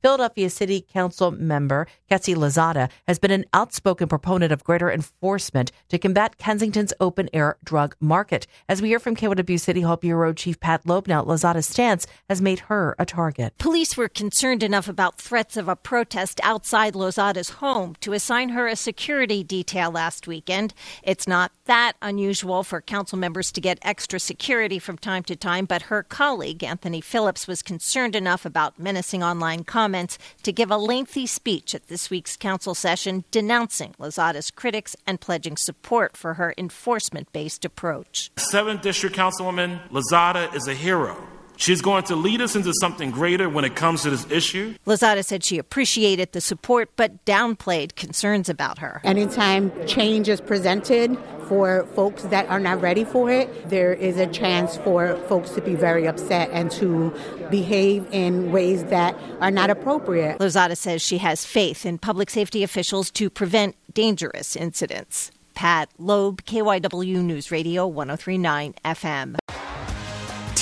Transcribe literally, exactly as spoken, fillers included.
Philadelphia City Council member Quetcy Lozada has been an outspoken proponent of greater enforcement to combat Kensington's open-air drug market. As we hear from K Y W City Hall Bureau Chief Pat Loeb now, Lozada's stance has made her a target. Police were concerned enough about threats of a protest outside Lozada's home to assign her a security detail last weekend. It's not that unusual for council members to get extra security from time to time, but her colleague, Anthony Phillips, was concerned enough about menacing online comments to give a lengthy speech at this week's council session denouncing Lozada's critics and pledging support for her enforcement-based approach. Seventh District Councilwoman Lozada is a hero. She's going to lead us into something greater when it comes to this issue. Lozada said she appreciated the support but downplayed concerns about her. Anytime change is presented for folks that are not ready for it, there is a chance for folks to be very upset and to behave in ways that are not appropriate. Lozada says she has faith in public safety officials to prevent dangerous incidents. Pat Loeb, K Y W News Radio one oh three point nine F M.